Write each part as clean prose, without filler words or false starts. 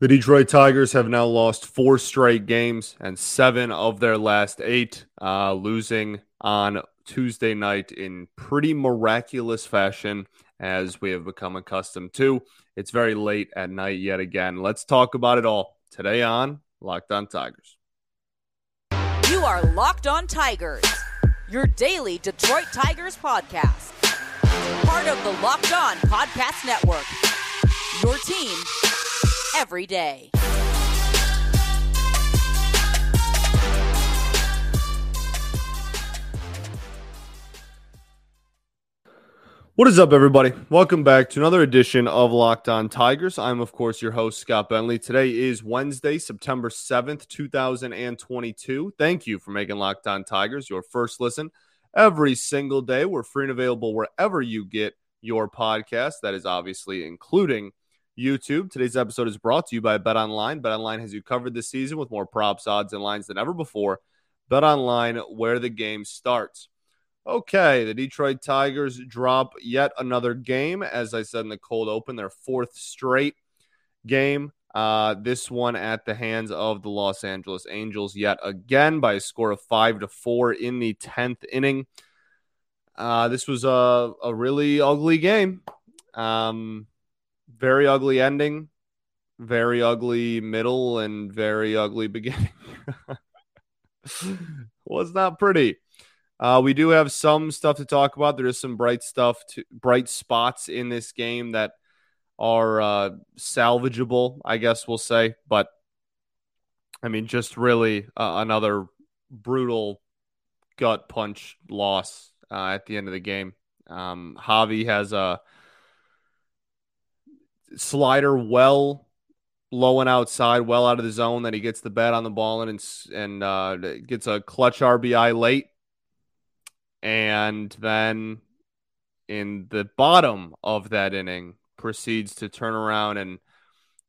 The Detroit Tigers have now lost 4 straight games and 7 of their last 8, losing on Tuesday night in pretty miraculous fashion, as we have become accustomed to. It's very late at night yet again. Let's talk about it all today on Locked On Tigers. You are Locked On Tigers, your daily Detroit Tigers podcast. Part of the Locked On Podcast Network, your team every day. What is up, everybody? Welcome back to another edition of Locked On Tigers. I'm, of course, your host, Scott Bentley. Today is Wednesday, September 7th, 2022. Thank you for making Locked On Tigers your first listen every single day. We're free and available wherever you get your podcast. That is obviously including YouTube. Today's episode is brought to you by BetOnline. BetOnline has you covered this season with more props, odds, and lines than ever before. BetOnline, where the game starts. Okay, the Detroit Tigers drop yet another game. As I said in the cold open, their 4th straight game. This one at the hands of the Los Angeles Angels yet again by a score of 5-4 in the 10th inning. This was a really ugly game. Very ugly ending, very ugly middle, and very ugly beginning. Was not pretty. We do have some stuff to talk about. There is some bright spots in this game that are salvageable, I guess we'll say. But, I mean, just really another brutal gut punch loss at the end of the game. Javi has a slider well low and outside, well out of the zone, that he gets the bat on the ball and gets a clutch RBI late. And then in the bottom of that inning, proceeds to turn around and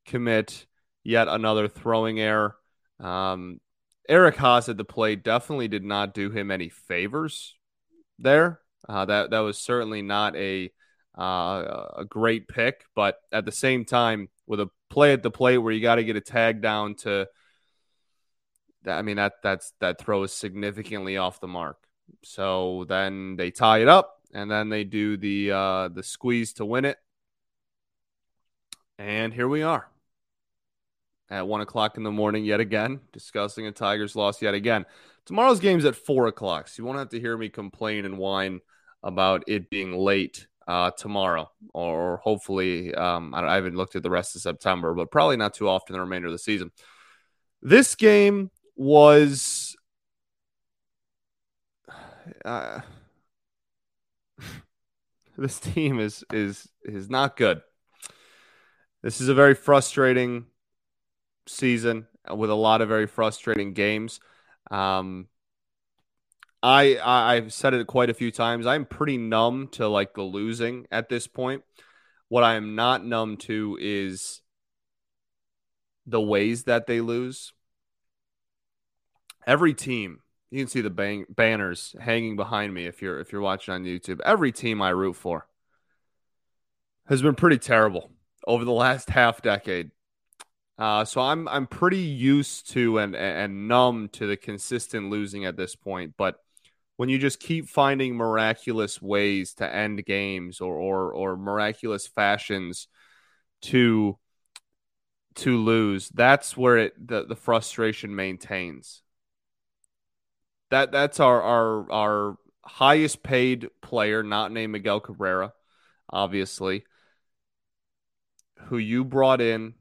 commit yet another throwing error. Eric Haas at the plate definitely did not do him any favors there. That was certainly not a great pick, but at the same time, with a play at the plate where you got to get a tag down to, I mean, that throw is significantly off the mark. So then they tie it up, and then they do the squeeze to win it. And here we are at 1 o'clock in the morning yet again, discussing a Tigers loss yet again. Tomorrow's game's at 4 o'clock, so you won't have to hear me complain and whine about it being late tomorrow. Or hopefully, I haven't looked at the rest of September, but probably not too often the remainder of the season. This game was... this team is not good. This is a very frustrating season with a lot of very frustrating games. I've said it quite a few times. I'm pretty numb to like the losing at this point. What I am not numb to is the ways that they lose. Every team. You can see the banners hanging behind me if you're watching on YouTube. Every team I root for has been pretty terrible over the last half decade. So I'm pretty used to and numb to the consistent losing at this point. But when you just keep finding miraculous ways to end games or miraculous fashions to lose, that's where the frustration maintains. That's our highest paid player, not named Miguel Cabrera, obviously, who you brought in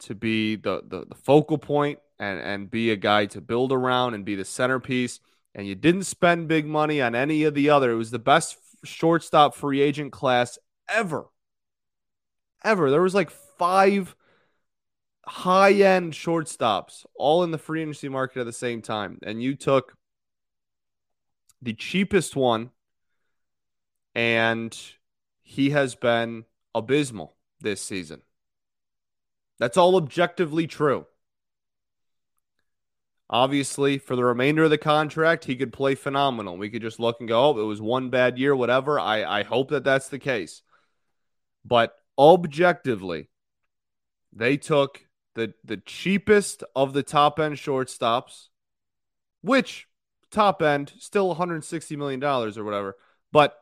to be the focal point and be a guy to build around and be the centerpiece. And you didn't spend big money on any of the other. It was the best shortstop free agent class ever. Ever. There was like 5 high-end shortstops all in the free agency market at the same time. And you took the cheapest one, and he has been abysmal this season. That's all objectively true. Obviously, for the remainder of the contract, he could play phenomenal. We could just look and go, oh, it was one bad year, whatever. I hope that that's the case. But objectively, they took the cheapest of the top end shortstops, which top end still $160 million or whatever, but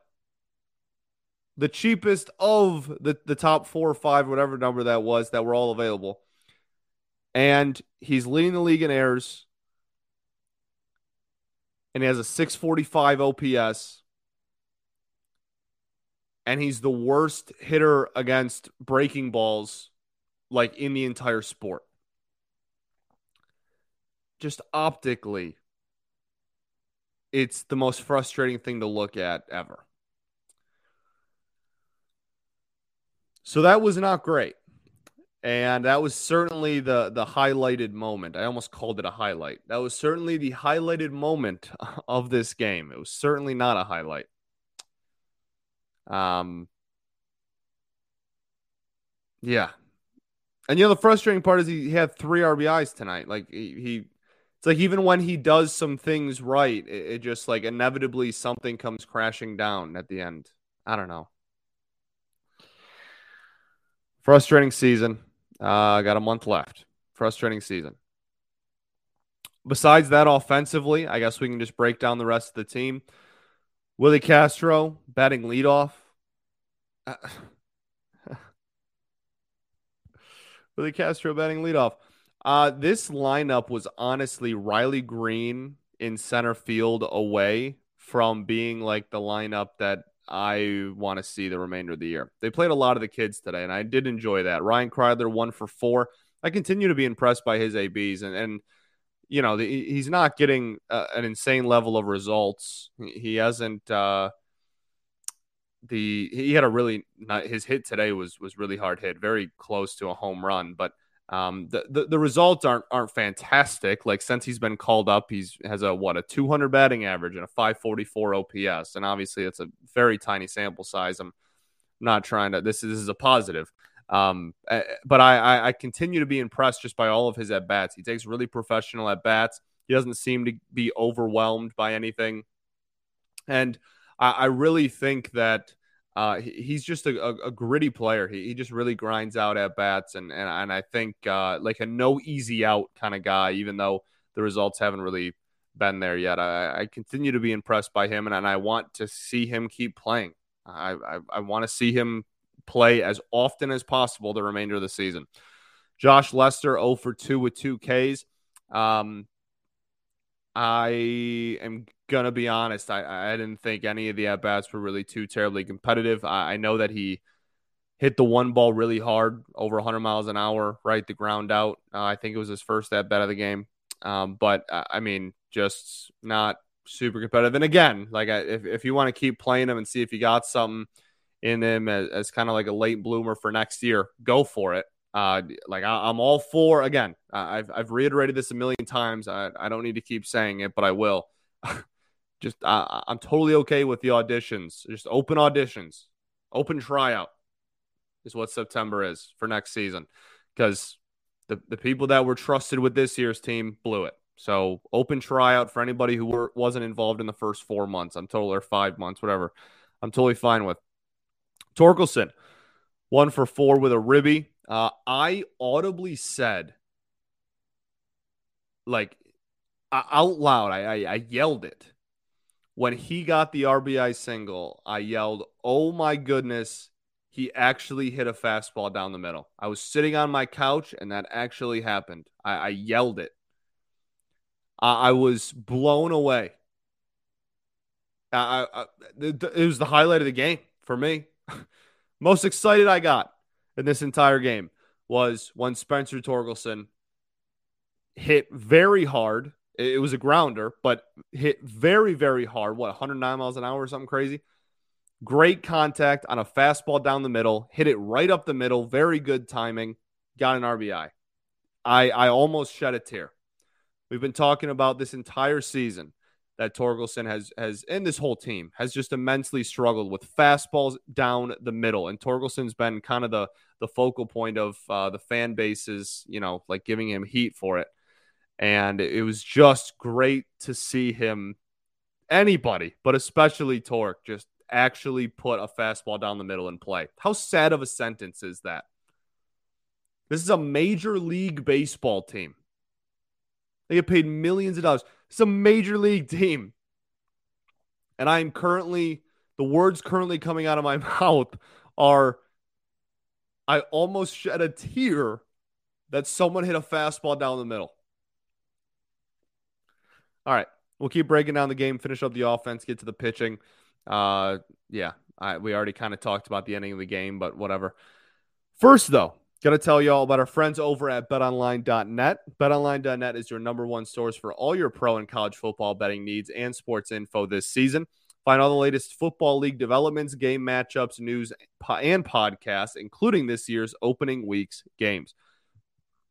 the cheapest of the top 4 or 5, whatever number that was, that were all available. And he's leading the league in errors. And he has a 645 OPS. And he's the worst hitter against breaking balls, like, in the entire sport. Just optically, it's the most frustrating thing to look at ever. So that was not great. And that was certainly the highlighted moment. I almost called it a highlight. That was certainly the highlighted moment of this game. It was certainly not a highlight. Yeah. And, you know, the frustrating part is he had 3 RBIs tonight. Like, it's like even when he does some things right, it just, like, inevitably something comes crashing down at the end. I don't know. Frustrating season. Got a month left. Frustrating season. Besides that, offensively, I guess we can just break down the rest of the team. Willie Castro, batting leadoff. Willie Castro batting leadoff. This lineup was honestly Riley Greene in center field away from being like the lineup that I want to see the remainder of the year. They played a lot of the kids today, and I did enjoy that. Ryan Kreidler, 1 for 4. I continue to be impressed by his ABs, and you know, he's not getting an insane level of results. He hasn't. He had a really nice, his hit today was really hard hit, very close to a home run, but the results aren't fantastic. Like, since he's been called up, he has a 200 batting average and a 544 OPS, and obviously it's a very tiny sample size. I'm not trying to. This is a positive, but I continue to be impressed just by all of his at bats. He takes really professional at bats. He doesn't seem to be overwhelmed by anything, and I really think that he's just a gritty player. He just really grinds out at bats, and I think like a no easy out kind of guy, even though the results haven't really been there yet. I continue to be impressed by him, and I want to see him keep playing. I want to see him play as often as possible the remainder of the season. Josh Lester, 0 for 2 with 2 Ks. I am going to be honest. I didn't think any of the at-bats were really too terribly competitive. I know that he hit the one ball really hard, over 100 miles an hour, right? The ground out. I think it was his first at-bat of the game. But, I mean, just not super competitive. And, again, like if you want to keep playing him and see if you got something in him as kind of like a late bloomer for next year, go for it. I'm all for, again, I've reiterated this a million times. I don't need to keep saying it, but I will. Just, I'm totally okay with the auditions. Just open auditions, open tryout is what September is for next season. Because the people that were trusted with this year's team blew it. So open tryout for anybody who wasn't involved in the first 4 months. I'm totally, or 5 months, whatever. I'm totally fine with. Torkelson, 1 for 4 with a ribby. I audibly said, like, out loud, I yelled it. When he got the RBI single, I yelled, oh my goodness, he actually hit a fastball down the middle. I was sitting on my couch, and that actually happened. I yelled it. I was blown away. It was the highlight of the game for me. Most excited I got in this entire game was when Spencer Torkelson hit very hard. It was a grounder, but hit very, very hard. 109 miles an hour or something crazy? Great contact on a fastball down the middle. Hit it right up the middle. Very good timing. Got an RBI. I almost shed a tear. We've been talking about this entire season that Torkelson has, and this whole team, has just immensely struggled with fastballs down the middle. And Torkelson's been kind of the focal point of the fan bases, you know, like giving him heat for it. And it was just great to see him, anybody, but especially Tork, just actually put a fastball down the middle and play. How sad of a sentence is that? This is a Major League Baseball team. They get paid millions of dollars. It's a Major League team. And I am currently, the words currently coming out of my mouth are, I almost shed a tear that someone hit a fastball down the middle. All right. We'll keep breaking down the game, finish up the offense, get to the pitching. We already kind of talked about the ending of the game, but whatever. First, though, got to tell you all about our friends over at BetOnline.net. BetOnline.net is your number one source for all your pro and college football betting needs and sports info this season. Find all the latest football league developments, game matchups, news, and podcasts, including this year's opening week's games.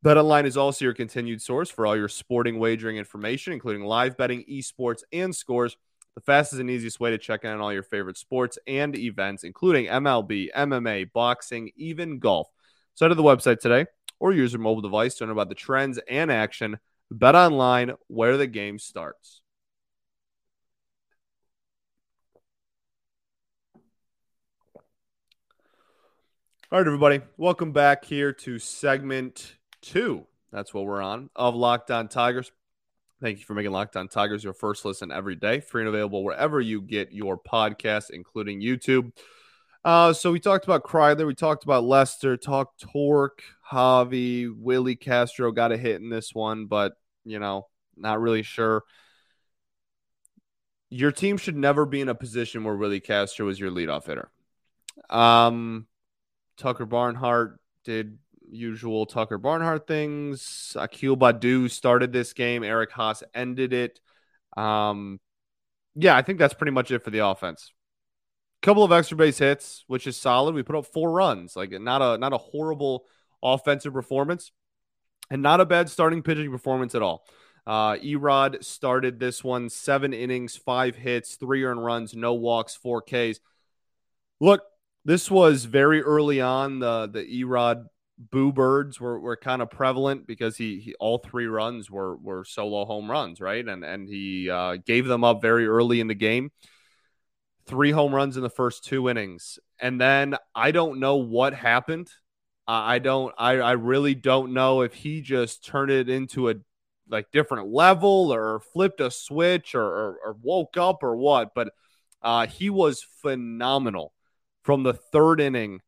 BetOnline is also your continued source for all your sporting wagering information, including live betting, esports, and scores. The fastest and easiest way to check in on all your favorite sports and events, including MLB, MMA, boxing, even golf. So head to the website today or use your mobile device to learn about the trends and action. BetOnline, where the game starts. All right, everybody. Welcome back here to segment 2, that's what we're on, of Locked On Tigers. Thank you for making Locked On Tigers your first listen every day, free and available wherever you get your podcasts, including YouTube. So we talked about Kreidler, we talked about Lester, talked Torque, Javi, Willie Castro got a hit in this one, but, you know, not really sure. Your team should never be in a position where Willie Castro is your leadoff hitter. Tucker Barnhart did usual Tucker Barnhart things. Akil Baddoo started this game. Eric Haas ended it. I think that's pretty much it for the offense. A couple of extra base hits, which is solid. We put up 4 runs. Like, not a horrible offensive performance, and not a bad starting pitching performance at all. Erod started this one, 7 innings, 5 hits, 3 earned runs, no walks, 4 Ks. Look, this was very early on. The Erod boo birds were kind of prevalent because he all 3 runs were solo home runs, right? And he gave them up very early in the game. 3 home runs in the first 2 innings. And then I don't know what happened. I really don't know if he just turned it into a like different level or flipped a switch or woke up or what, but he was phenomenal from the 3rd inning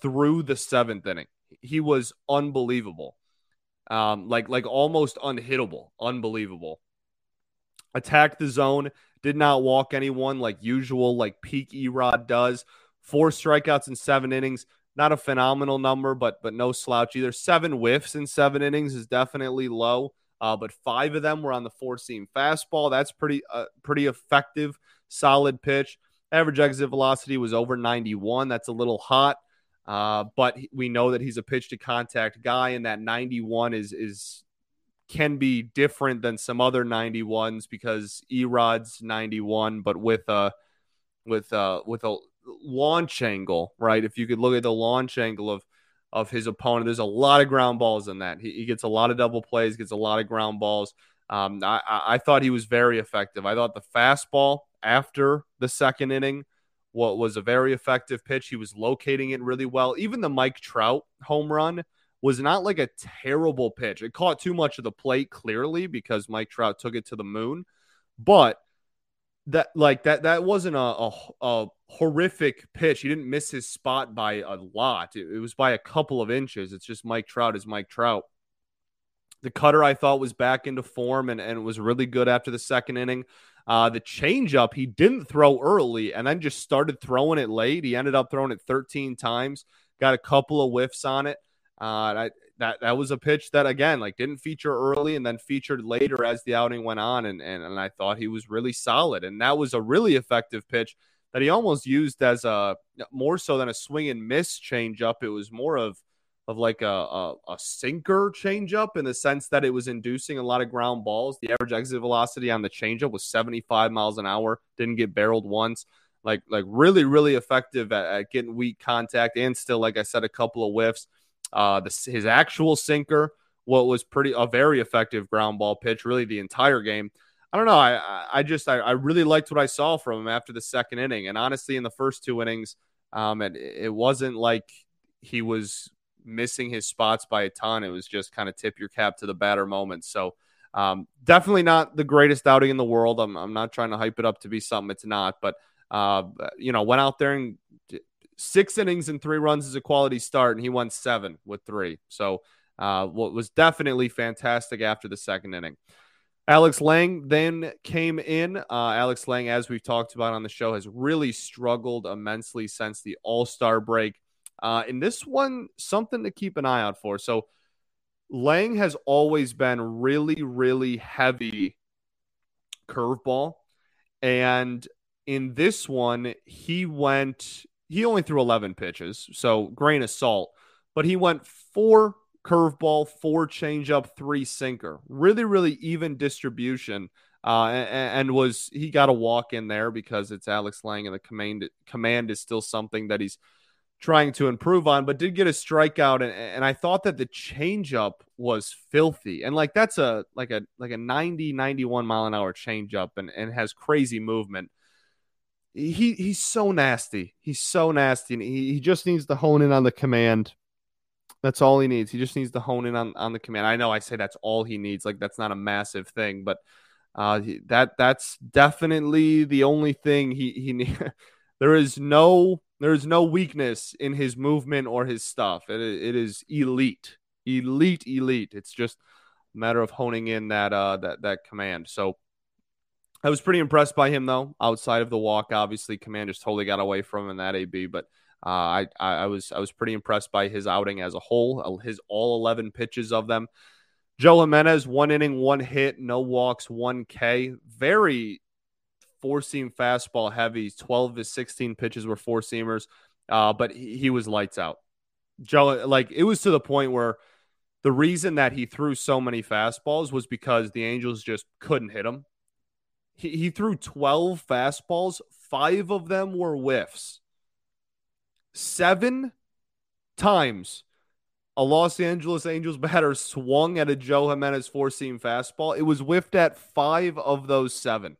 through the 7th inning. He was unbelievable, like almost unhittable, unbelievable. Attacked the zone, did not walk anyone like usual, like peak Erod does. 4 strikeouts in 7 innings, not a phenomenal number, but no slouch either. 7 whiffs in 7 innings is definitely low, but 5 of them were on the 4-seam fastball. That's pretty effective, solid pitch. Average exit velocity was over 91. That's a little hot. But we know that he's a pitch-to-contact guy, and that 91 can be different than some other 91s because Erod's 91, but with a launch angle, right? If you could look at the launch angle of his opponent, there's a lot of ground balls in that. He gets a lot of double plays, gets a lot of ground balls. I thought he was very effective. I thought the fastball after the 2nd inning, what was a very effective pitch. He was locating it really well. Even the Mike Trout home run was not like a terrible pitch. It caught too much of the plate clearly because Mike Trout took it to the moon. But that wasn't a horrific pitch. He didn't miss his spot by a lot. It was by a couple of inches. It's just Mike Trout is Mike Trout. The cutter I thought was back into form and was really good after the 2nd inning. The changeup he didn't throw early and then just started throwing it late. He ended up throwing it 13 times, got a couple of whiffs on it. That was a pitch that, again, like didn't feature early and then featured later as the outing went on, and I thought he was really solid. And that was a really effective pitch that he almost used as a more so than a swing and miss changeup. It was more of like a sinker changeup in the sense that it was inducing a lot of ground balls. The average exit velocity on the changeup was 75 miles an hour. Didn't get barreled once. Like really, really effective at getting weak contact and still, like I said, a couple of whiffs. His actual sinker, what was a very effective ground ball pitch, really the entire game. I don't know. I really liked what I saw from him after the 2nd inning. And honestly, in the first 2 innings, it wasn't like he was missing his spots by a ton. It was just kind of tip your cap to the batter moment. So definitely not the greatest outing in the world. I'm not trying to hype it up to be something it's not, but went out there and 6 innings and 3 runs is a quality start, and he won 7 with 3. So was definitely fantastic after the second inning. Alex Lange then came in. Alex Lange, as we've talked about on the show, has really struggled immensely since the All-Star break. And this one, something to keep an eye out for. So Lange has always been really, really heavy curveball. And in this one, he only threw 11 pitches, so grain of salt. But he went 4 curveball, 4 changeup, 3 sinker. Really, really even distribution. He got a walk in there because it's Alex Lange, and the command is still something that he's trying to improve on, but did get a strikeout. And I thought that the changeup was filthy. And like, that's a 90, 91 mile an hour changeup and has crazy movement. He's so nasty. He's so nasty. And he just needs to hone in on the command. That's all he needs. He just needs to hone in on the command. I know I say that's all he needs. Like, that's not a massive thing, but that's definitely the only thing he needs. There is no weakness in his movement or his stuff. It is elite. It's just a matter of honing in that command. So I was pretty impressed by him, though. Outside of the walk, obviously, command just totally got away from him in that AB, but I was pretty impressed by his outing as a whole, his all 11 pitches of them. Joe Jimenez, 1 inning, 1 hit, no walks, 1K. Very four-seam fastball heavy. 12 of his 16 pitches were four-seamers, but he was lights out. Joe, like, it was to the point where the reason that he threw so many fastballs was because the Angels just couldn't hit him. He threw 12 fastballs. 5 of them were whiffs. 7 times a Los Angeles Angels batter swung at a Joe Jimenez four-seam fastball. It was whiffed at 5 of those 7.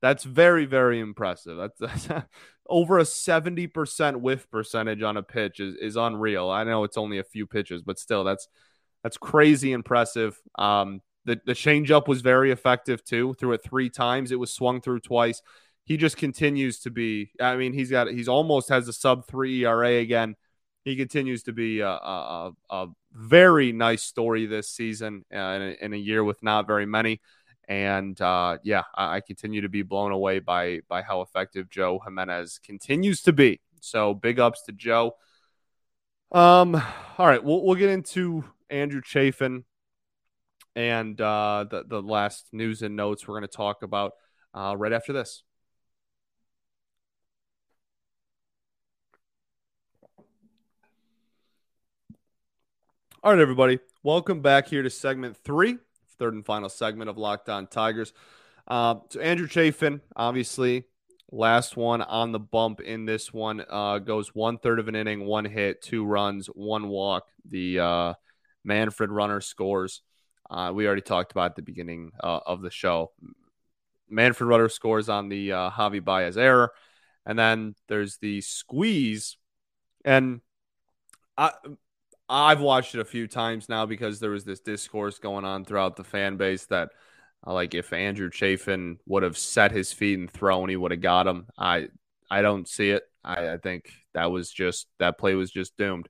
That's very, very impressive. That's over a 70% whiff percentage on a pitch is unreal. I know it's only a few pitches, but still, that's crazy impressive. The changeup was very effective, too. Threw it 3 times. It was swung through twice. He just continues to be, I mean, he's almost has a sub-3 ERA again. He continues to be a very nice story this season in a year with not very many. And, I continue to be blown away by how effective Joe Jimenez continues to be. So big ups to Joe. All right, we'll get into Andrew Chafin and the last news and notes we're going to talk about right after this. All right, everybody, welcome back here to segment 3, third and final segment of Locked On Tigers. So Andrew Chafin, obviously, last one on the bump in this one, goes 1/3 of an inning, 1 hit, 2 runs, 1 walk. The Manfred runner scores. We already talked about at the beginning of the show. Manfred runner scores on the Javi Baez error. And then there's the squeeze. And I've watched it a few times now because there was this discourse going on throughout the fan base that, like, if Andrew Chafin would have set his feet and thrown, he would have got him. I don't see it. I think that play was just doomed.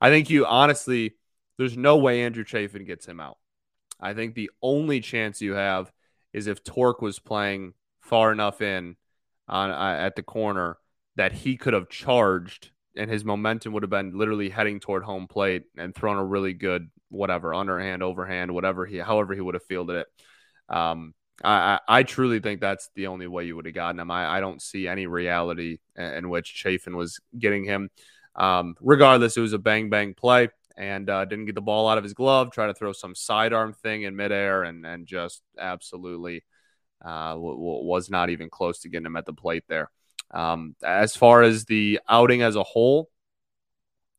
I think honestly, there's no way Andrew Chafin gets him out. I think the only chance you have is if Torque was playing far enough in at the corner that he could have charged, and his momentum would have been literally heading toward home plate and thrown a really good, whatever, underhand, overhand, whatever however he would have fielded it. I truly think that's the only way you would have gotten him. I don't see any reality in which Chafin was getting him. Regardless, it was a bang-bang play, and didn't get the ball out of his glove, tried to throw some sidearm thing in midair, and just absolutely was not even close to getting him at the plate there. As far as the outing as a whole,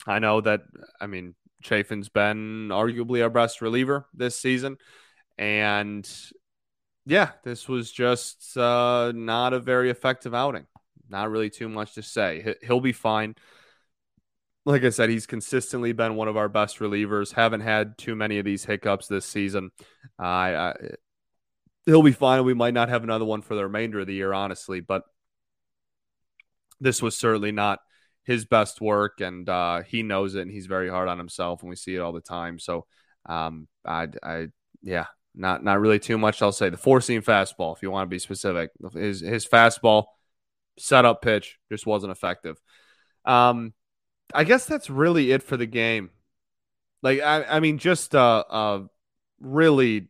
I know that, I mean, Chafin's been arguably our best reliever this season. And yeah, this was just not a very effective outing. Not really too much to say. He'll be fine. like I said, he's consistently been one of our best relievers. Haven't had too many of these hiccups this season. He'll be fine. We might not have another one for the remainder of the year, honestly, but this was certainly not his best work, and he knows it, and he's very hard on himself, and we see it all the time. So, not really too much I'll say. The four-seam fastball, if you want to be specific, his fastball setup pitch just wasn't effective. I guess that's really it for the game. Like, I mean, just a really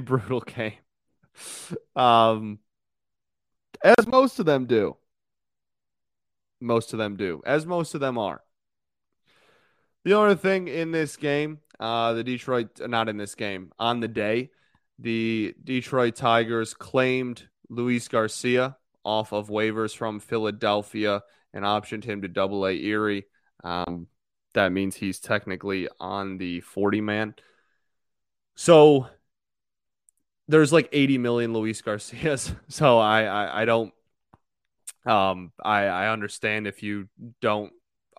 brutal game. As most of them do. As most of them are. The other thing in this game, on the day, the Detroit Tigers claimed Luis Garcia off of waivers from Philadelphia and optioned him to Double-A Erie. That means he's technically on the 40-man. So there's like 80 million Luis Garcias. So I understand if you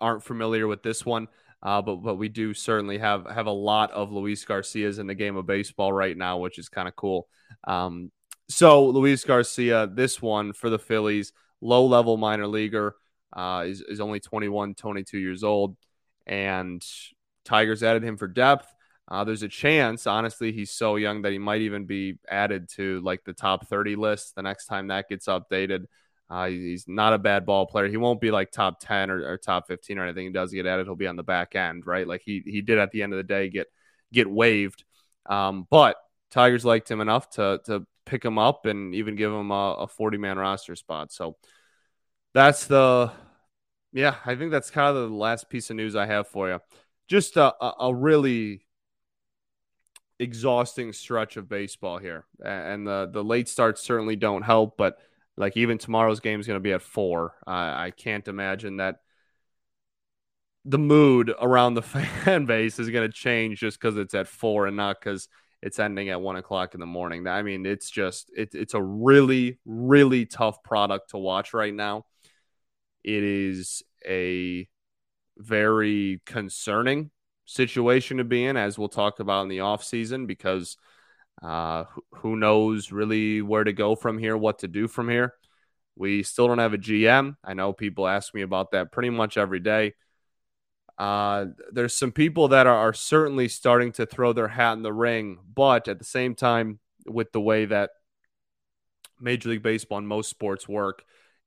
aren't familiar with this one. But we do certainly have a lot of Luis Garcias in the game of baseball right now, which is kind of cool. So Luis Garcia, this one for the Phillies, low-level minor leaguer, is only 22 years old, and Tigers added him for depth. There's a chance, honestly, he's so young that he might even be added to like the top 30 list the next time that gets updated. He's not a bad ball player. He won't be like top 10 or top 15 or anything. He does get added, he'll be on the back end, right? Like he did at the end of the day get waived. But Tigers liked him enough to pick him up and even give him a 40-man roster spot. So that's I think that's kind of the last piece of news I have for you. Just a really exhausting stretch of baseball here. And the late starts certainly don't help, but like even tomorrow's game is going to be at 4:00. I can't imagine that the mood around the fan base is going to change just because it's at 4:00 and not because it's ending at 1:00 in the morning. I mean, it's just it's a really, really tough product to watch right now. It is a very concerning situation to be in, as we'll talk about in the offseason, because who knows really where to go from here, what to do from here. We still don't have a GM. I know people ask me about that pretty much every day. There's some people that are certainly starting to throw their hat in the ring, but at the same time, with the way that Major League Baseball and most sports work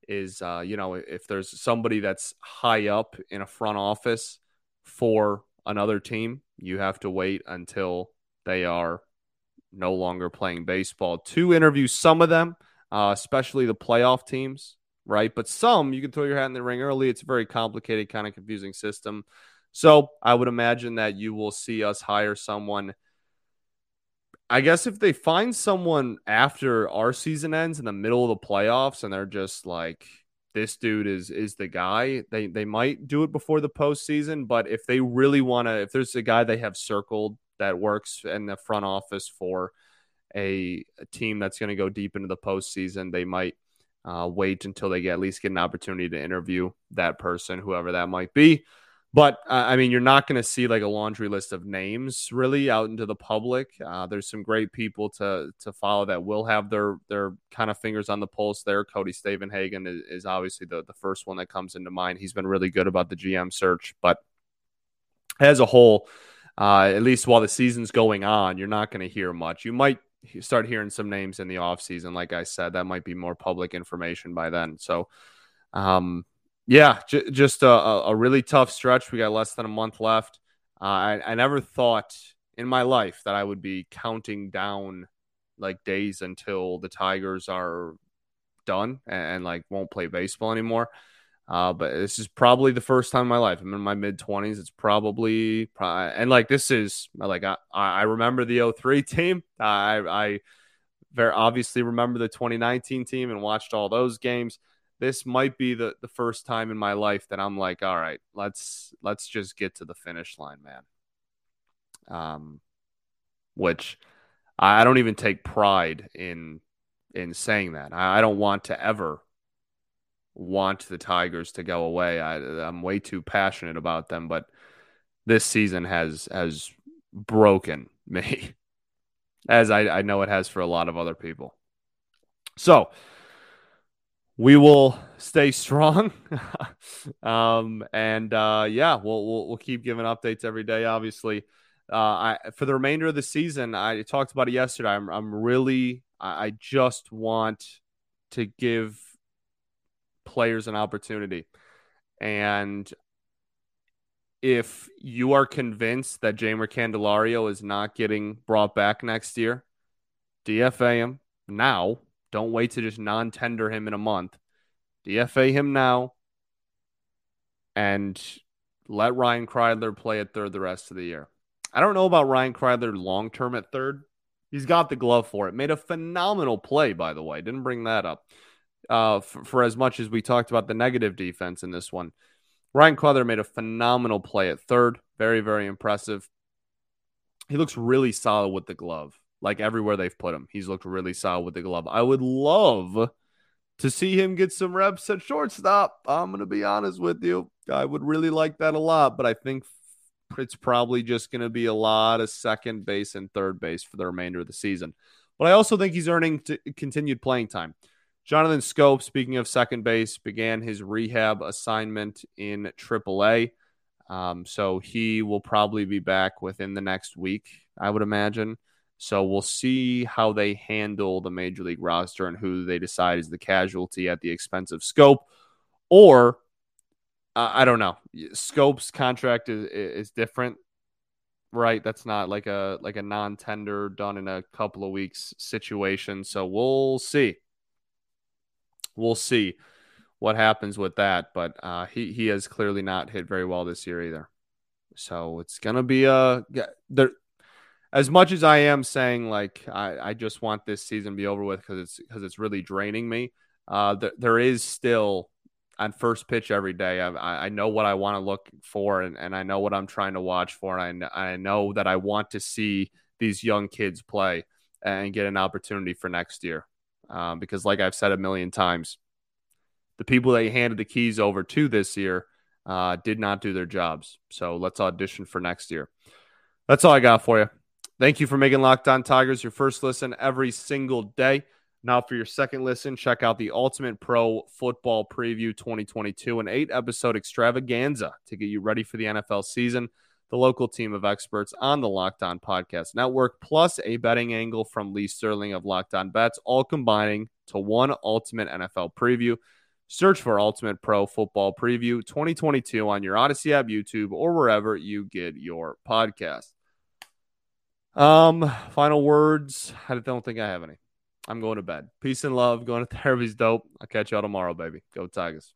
is, if there's somebody that's high up in a front office for another team, you have to wait until they are no longer playing baseball to interview some of them, especially the playoff teams, right? But some, you can throw your hat in the ring early. It's a very complicated, kind of confusing system. So I would imagine that you will see us hire someone. I guess if they find someone after our season ends in the middle of the playoffs and they're just like, this dude is the guy, they might do it before the postseason. But if they really want to, if there's a guy they have circled that works in the front office for a team that's going to go deep into the postseason, they might wait until they at least get an opportunity to interview that person, whoever that might be. But, you're not going to see like a laundry list of names really out into the public. There's some great people to follow that will have their kind of fingers on the pulse there. Cody Stavenhagen is obviously the first one that comes into mind. He's been really good about the GM search, but as a whole, at least while the season's going on, you're not going to hear much. You might start hearing some names in the offseason. Like I said, that might be more public information by then. So, just a really tough stretch. We got less than a month left. I never thought in my life that I would be counting down like days until the Tigers are done and like won't play baseball anymore. But this is probably the first time in my life. I'm in my mid-20s. It's probably and like this is like I remember the 2003 team. I very obviously remember the 2019 team and watched all those games. This might be the first time in my life that I'm like, all right, let's just get to the finish line, man. Which I don't even take pride in saying that. I don't want to ever want the Tigers to go away. I'm way too passionate about them, but this season has broken me, as I know it has for a lot of other people. So we will stay strong, we'll keep giving updates every day. Obviously, for the remainder of the season, I talked about it yesterday. I just want to give players an opportunity, and if you are convinced that Jamer Candelario is not getting brought back next year, DFA him now. Don't wait to just non-tender him in a month. DFA him now and let Ryan Kreidler play at third the rest of the year. I don't know about Ryan Kreidler long-term at third. He's got the glove for it. Made a phenomenal play, by the way. Didn't bring that up. For as much as we talked about the negative defense in this one, Ryan Kreidler made a phenomenal play at third. Very, very impressive. He looks really solid with the glove. Like everywhere they've put him, he's looked really solid with the glove. I would love to see him get some reps at shortstop. I'm going to be honest with you. I would really like that a lot, but I think it's probably just going to be a lot of second base and third base for the remainder of the season. But I also think he's earning continued playing time. Jonathan Schoop, speaking of second base, began his rehab assignment in AAA. So he will probably be back within the next week, I would imagine. So we'll see how they handle the major league roster and who they decide is the casualty at the expense of Schoop. Or, I don't know, Scope's contract is different, right? That's not like a non-tender done in a couple of weeks situation. So we'll see. We'll see what happens with that. But he has clearly not hit very well this year either. So it's going to be as much as I am saying, I just want this season to be over with because it's really draining me, there is still, on first pitch every day, I know what I want to look for, and I know what I'm trying to watch for, and I know that I want to see these young kids play and get an opportunity for next year. Because like I've said a million times, the people they handed the keys over to this year did not do their jobs. So let's audition for next year. That's all I got for you. Thank you for making Locked On Tigers your first listen every single day. Now for your second listen, check out the Ultimate Pro Football Preview 2022, an 8-episode extravaganza to get you ready for the NFL season. The local team of experts on the Locked On Podcast Network, plus a betting angle from Lee Sterling of Locked On Bets, all combining to one Ultimate NFL Preview. Search for Ultimate Pro Football Preview 2022 on your Odyssey app, YouTube, or wherever you get your podcast. Final words. I don't think I have any. I'm going to bed. Peace and love. Going to therapy's dope. I'll catch y'all tomorrow, baby. Go Tigers.